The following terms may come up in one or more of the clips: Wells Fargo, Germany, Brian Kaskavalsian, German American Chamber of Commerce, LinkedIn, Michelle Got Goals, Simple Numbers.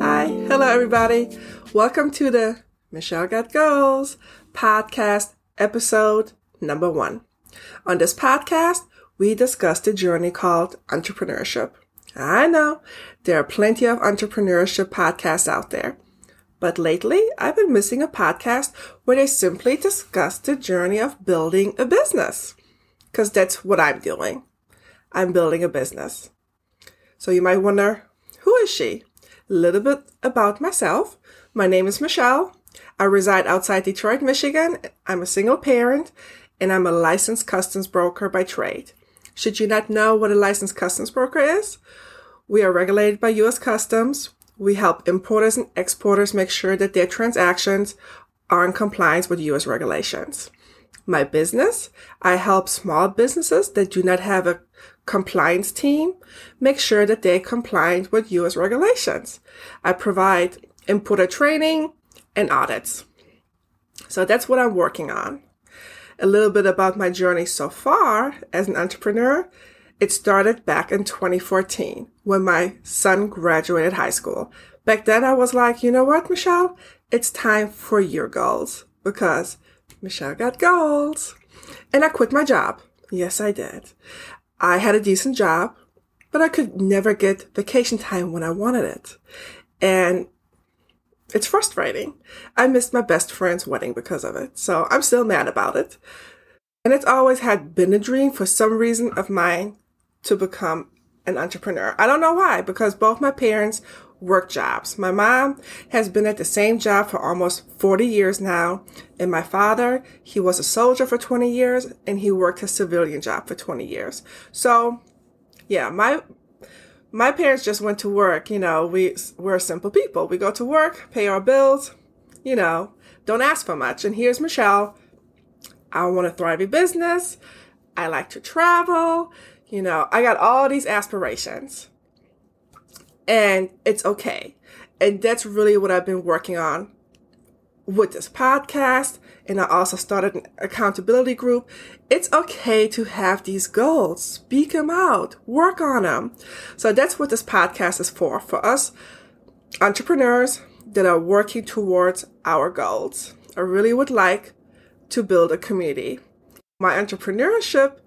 Hi, hello everybody. Welcome to the Michelle Got Goals podcast episode number 1. On this podcast, we discuss the journey called entrepreneurship. I know there are plenty of entrepreneurship podcasts out there, but lately I've been missing a podcast where they simply discuss the journey of building a business, because that's what I'm doing. I'm building a business. So you might wonder, who is she? A little bit about myself. My name is Michelle. I reside outside Detroit, Michigan. I'm a single parent, and I'm a licensed customs broker by trade. Should you not know what a licensed customs broker is? We are regulated by U.S. Customs. We help importers and exporters make sure that their transactions are in compliance with U.S. regulations. My business, I help small businesses that do not have a compliance team make sure that they comply with U.S. regulations. I provide importer training and audits. So that's what I'm working on. A little bit about my journey so far as an entrepreneur. It started back in 2014 when my son graduated high school. Back then I was like, you know what, Michelle? It's time for your goals because Michelle got goals. And I quit my job. Yes, I did. I had a decent job, but I could never get vacation time when I wanted it. And it's frustrating. I missed my best friend's wedding because of it. So I'm still mad about it. And it's always had been a dream for some reason of mine to become an entrepreneur. I don't know why, because both my parents work jobs. My mom has been at the same job for almost 40 years now. And my father, he was a soldier for 20 years and he worked his civilian job for 20 years. So yeah, my parents just went to work. You know, we're simple people. We go to work, pay our bills, you know, don't ask for much. And here's Michelle. I want a thriving business. I like to travel. You know, I got all these aspirations. And it's okay. And that's really what I've been working on with this podcast. And I also started an accountability group. It's okay to have these goals. Speak them out. Work on them. So that's what this podcast is for us entrepreneurs that are working towards our goals. I really would like to build a community. My entrepreneurship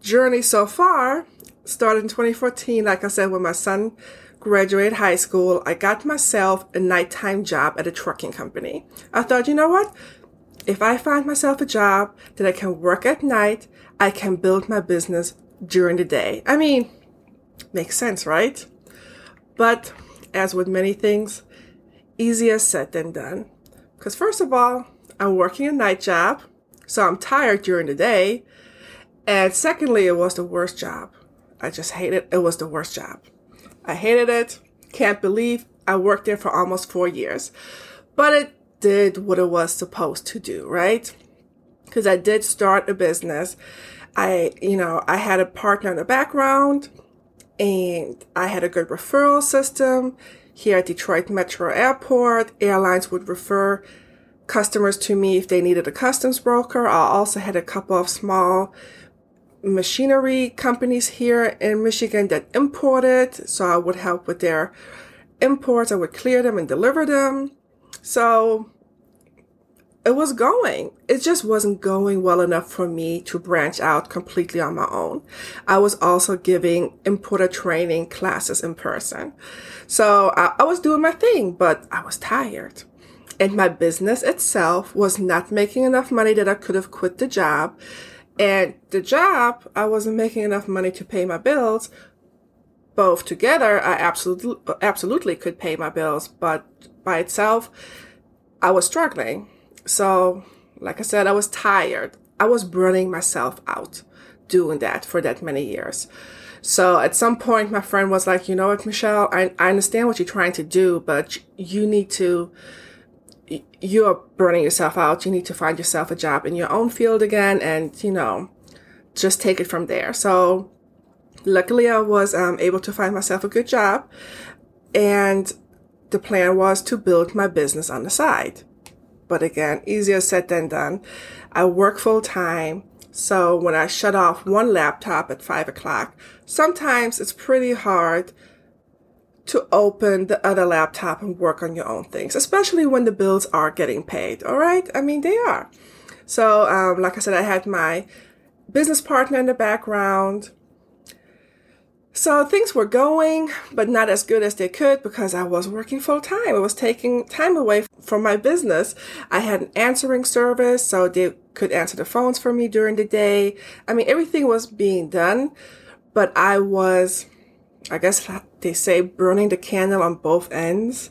journey so far started in 2014. Like I said, when my son graduated high school, I got myself a nighttime job at a trucking company. I thought, you know what? If I find myself a job that I can work at night, I can build my business during the day. I mean, makes sense, right? But as with many things, easier said than done. Because first of all, I'm working a night job. So I'm tired during the day. And secondly, it was the worst job. I just hated it. It was the worst job. I hated it. Can't believe I worked there for almost 4 years. But it did what it was supposed to do, right? Because I did start a business. I had a partner in the background. And I had a good referral system. Here at Detroit Metro Airport, airlines would refer customers to me if they needed a customs broker. I also had a couple of small machinery companies here in Michigan that imported, so I would help with their imports. I would clear them and deliver them. So it was going. It just wasn't going well enough for me to branch out completely on my own. I was also giving importer training classes in person. So I was doing my thing, but I was tired. And my business itself was not making enough money that I could have quit the job. And the job, I wasn't making enough money to pay my bills. Both together, I absolutely could pay my bills, but by itself, I was struggling. So, like I said, I was tired. I was burning myself out doing that for that many years. So at some point, my friend was like, you know what, Michelle, I understand what you're trying to do, but you need to... You are burning yourself out. You need to find yourself a job in your own field again and, you know, just take it from there. So luckily I was able to find myself a good job, and the plan was to build my business on the side. But again, easier said than done. I work full time. So when I shut off one laptop at 5 o'clock, sometimes it's pretty hard to open the other laptop and work on your own things, especially when the bills are getting paid. All right. I mean, they are. So, like I said, I had my business partner in the background. So things were going, but not as good as they could because I was working full time. It was taking time away from my business. I had an answering service, so they could answer the phones for me during the day. I mean, everything was being done, but I was, I guess they say, burning the candle on both ends.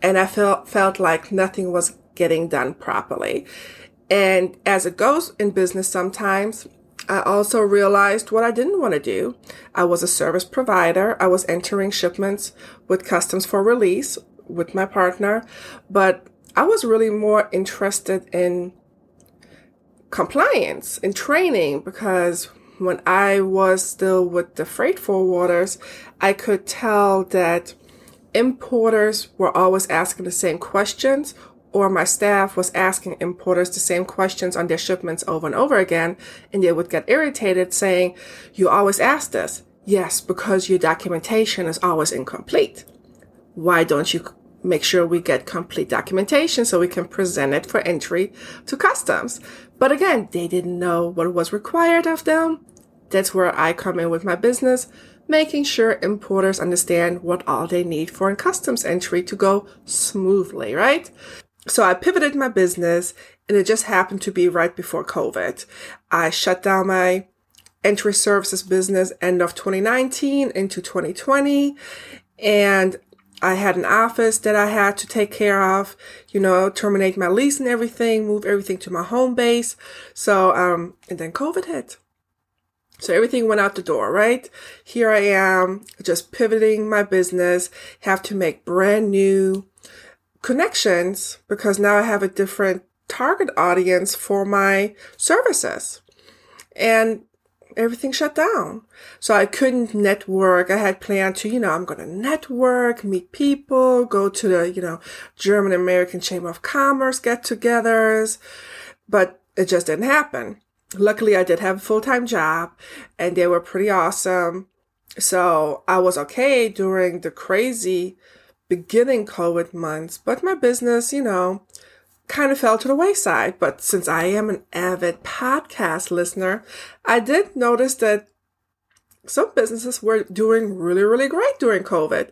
And I felt like nothing was getting done properly. And as it goes in business sometimes, I also realized what I didn't want to do. I was a service provider. I was entering shipments with customs for release with my partner, but I was really more interested in compliance and training, because when I was still with the freight forwarders, I could tell that importers were always asking the same questions, or my staff was asking importers the same questions on their shipments over and over again, and they would get irritated saying, "You always ask this." "Yes, because your documentation is always incomplete. Why don't you make sure we get complete documentation so we can present it for entry to customs?" But again, they didn't know what was required of them. That's where I come in with my business, making sure importers understand what all they need for a customs entry to go smoothly, right? So I pivoted my business, and it just happened to be right before COVID. I shut down my entry services business end of 2019 into 2020, and I had an office that I had to take care of, you know, terminate my lease and everything, move everything to my home base. So, and then COVID hit. So everything went out the door, right? Here I am, just pivoting my business, have to make brand new connections because now I have a different target audience for my services. And everything shut down. So I couldn't network. I had planned to, you know, I'm going to network, meet people, go to the, you know, German American Chamber of Commerce get-togethers, but it just didn't happen. Luckily, I did have a full-time job, and they were pretty awesome. So I was okay during the crazy beginning COVID months, but my business, you know, kind of fell to the wayside. But since I am an avid podcast listener, I did notice that some businesses were doing really, really great during COVID.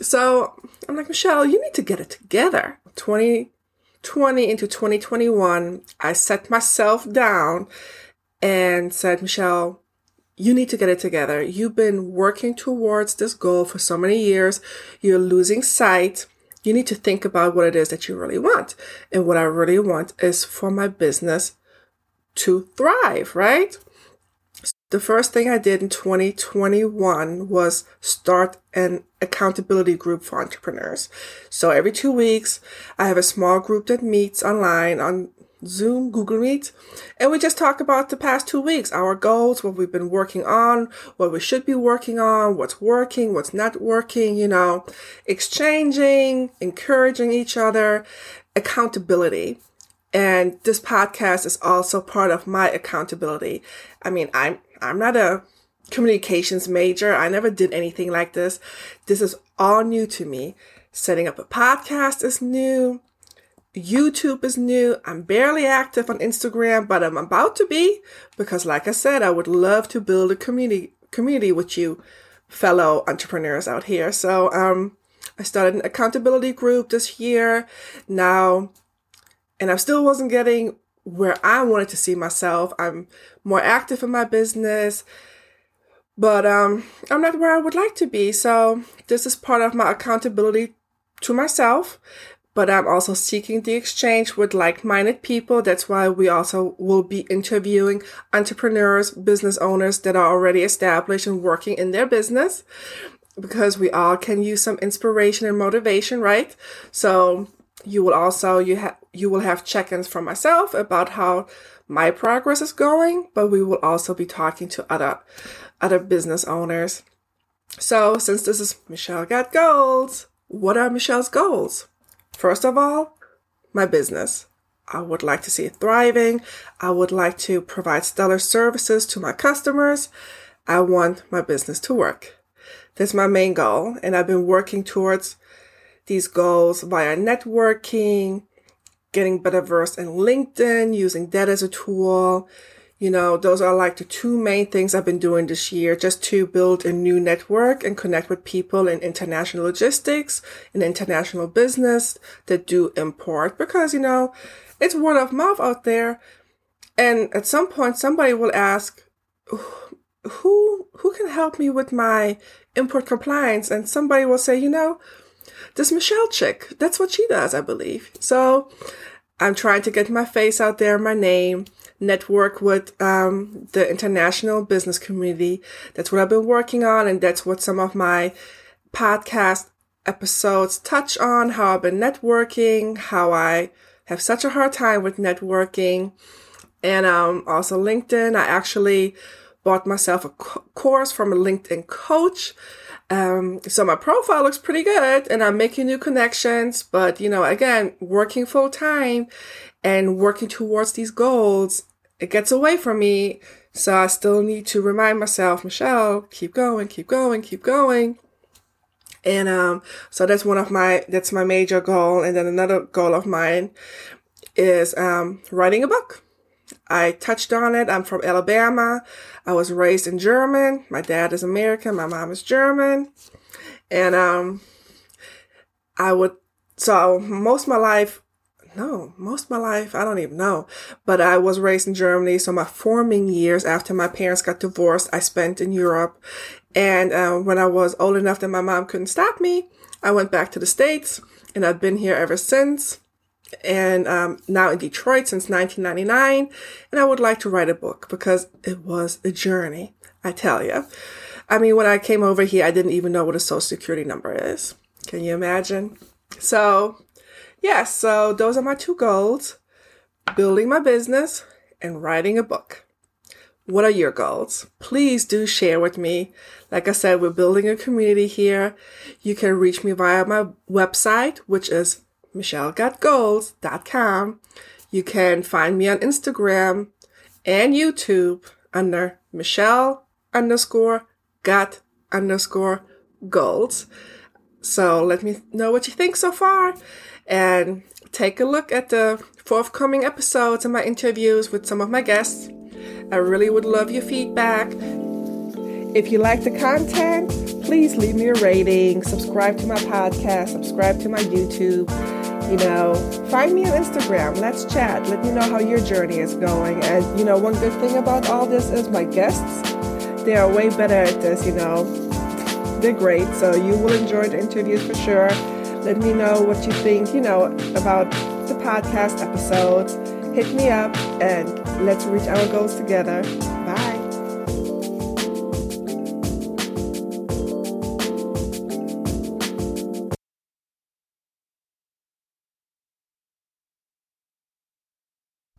So I'm like, Michelle, you need to get it together. 2020 into 2021, I set myself down and said, Michelle, you need to get it together. You've been working towards this goal for so many years. You're losing sight. You need to think about what it is that you really want. And what I really want is for my business to thrive, right? The first thing I did in 2021 was start an accountability group for entrepreneurs. So every 2 weeks, I have a small group that meets online on Zoom, Google Meet, and we just talk about the past 2 weeks, our goals, what we've been working on, what we should be working on, what's working, what's not working, you know, exchanging, encouraging each other, accountability. And this podcast is also part of my accountability. I mean, I'm not a communications major. I never did anything like this. This is all new to me. Setting up a podcast is new. YouTube is new. I'm barely active on Instagram, but I'm about to be, because like I said, I would love to build a community with you fellow entrepreneurs out here. So I started an accountability group this year now, and I still wasn't getting where I wanted to see myself. I'm more active in my business, but I'm not where I would like to be. So this is part of my accountability to myself. But I'm also seeking the exchange with like-minded people. That's why we also will be interviewing entrepreneurs, business owners that are already established and working in their business, because we all can use some inspiration and motivation, right? So you will also, you will have check-ins from myself about how my progress is going, but we will also be talking to other business owners. So since this is Michelle Got Goals, what are Michelle's goals? First of all, my business. I would like to see it thriving. I would like to provide stellar services to my customers. I want my business to work. That's my main goal. And I've been working towards these goals via networking, getting better versed in LinkedIn, using that as a tool. You know, those are like the two main things I've been doing this year, just to build a new network and connect with people in international logistics and international business that do import, because, you know, it's word of mouth out there. And at some point, somebody will ask, who can help me with my import compliance? And somebody will say, you know, this Michelle chick, that's what she does, I believe. So I'm trying to get my face out there, my name, network with the international business community. That's what I've been working on, and that's what some of my podcast episodes touch on, how I've been networking, how I have such a hard time with networking, and also LinkedIn. I actually bought myself a course from a LinkedIn coach. So my profile looks pretty good and I'm making new connections, but, you know, again, working full time and working towards these goals, it gets away from me. So I still need to remind myself, Michelle, keep going, keep going, keep going. And, so that's that's my major goal. And then another goal of mine is, writing a book. I touched on it. I'm from Alabama. I was raised in German. My dad is American. My mom is German. And But I was raised in Germany. So my forming years after my parents got divorced, I spent in Europe. And when I was old enough that my mom couldn't stop me, I went back to the States, and I've been here ever since. And now in Detroit since 1999, and I would like to write a book because it was a journey, I tell you. I mean, when I came over here, I didn't even know what a social security number is. Can you imagine? So, yeah, so those are my two goals, building my business and writing a book. What are your goals? Please do share with me. Like I said, we're building a community here. You can reach me via my website, which is michellegotgoals.com. You can find me on Instagram and YouTube under Michelle_got_goals. So let me know what you think so far, and take a look at the forthcoming episodes and my interviews with some of my guests. I really would love your feedback. If you like the content, please leave me a rating, subscribe to my podcast, subscribe to my YouTube. You know, find me on Instagram. Let's chat. Let me know how your journey is going. And, you know, one good thing about all this is my guests, they are way better at this, you know. They're great. So you will enjoy the interviews for sure. Let me know what you think, you know, about the podcast episodes. Hit me up and let's reach our goals together. Bye.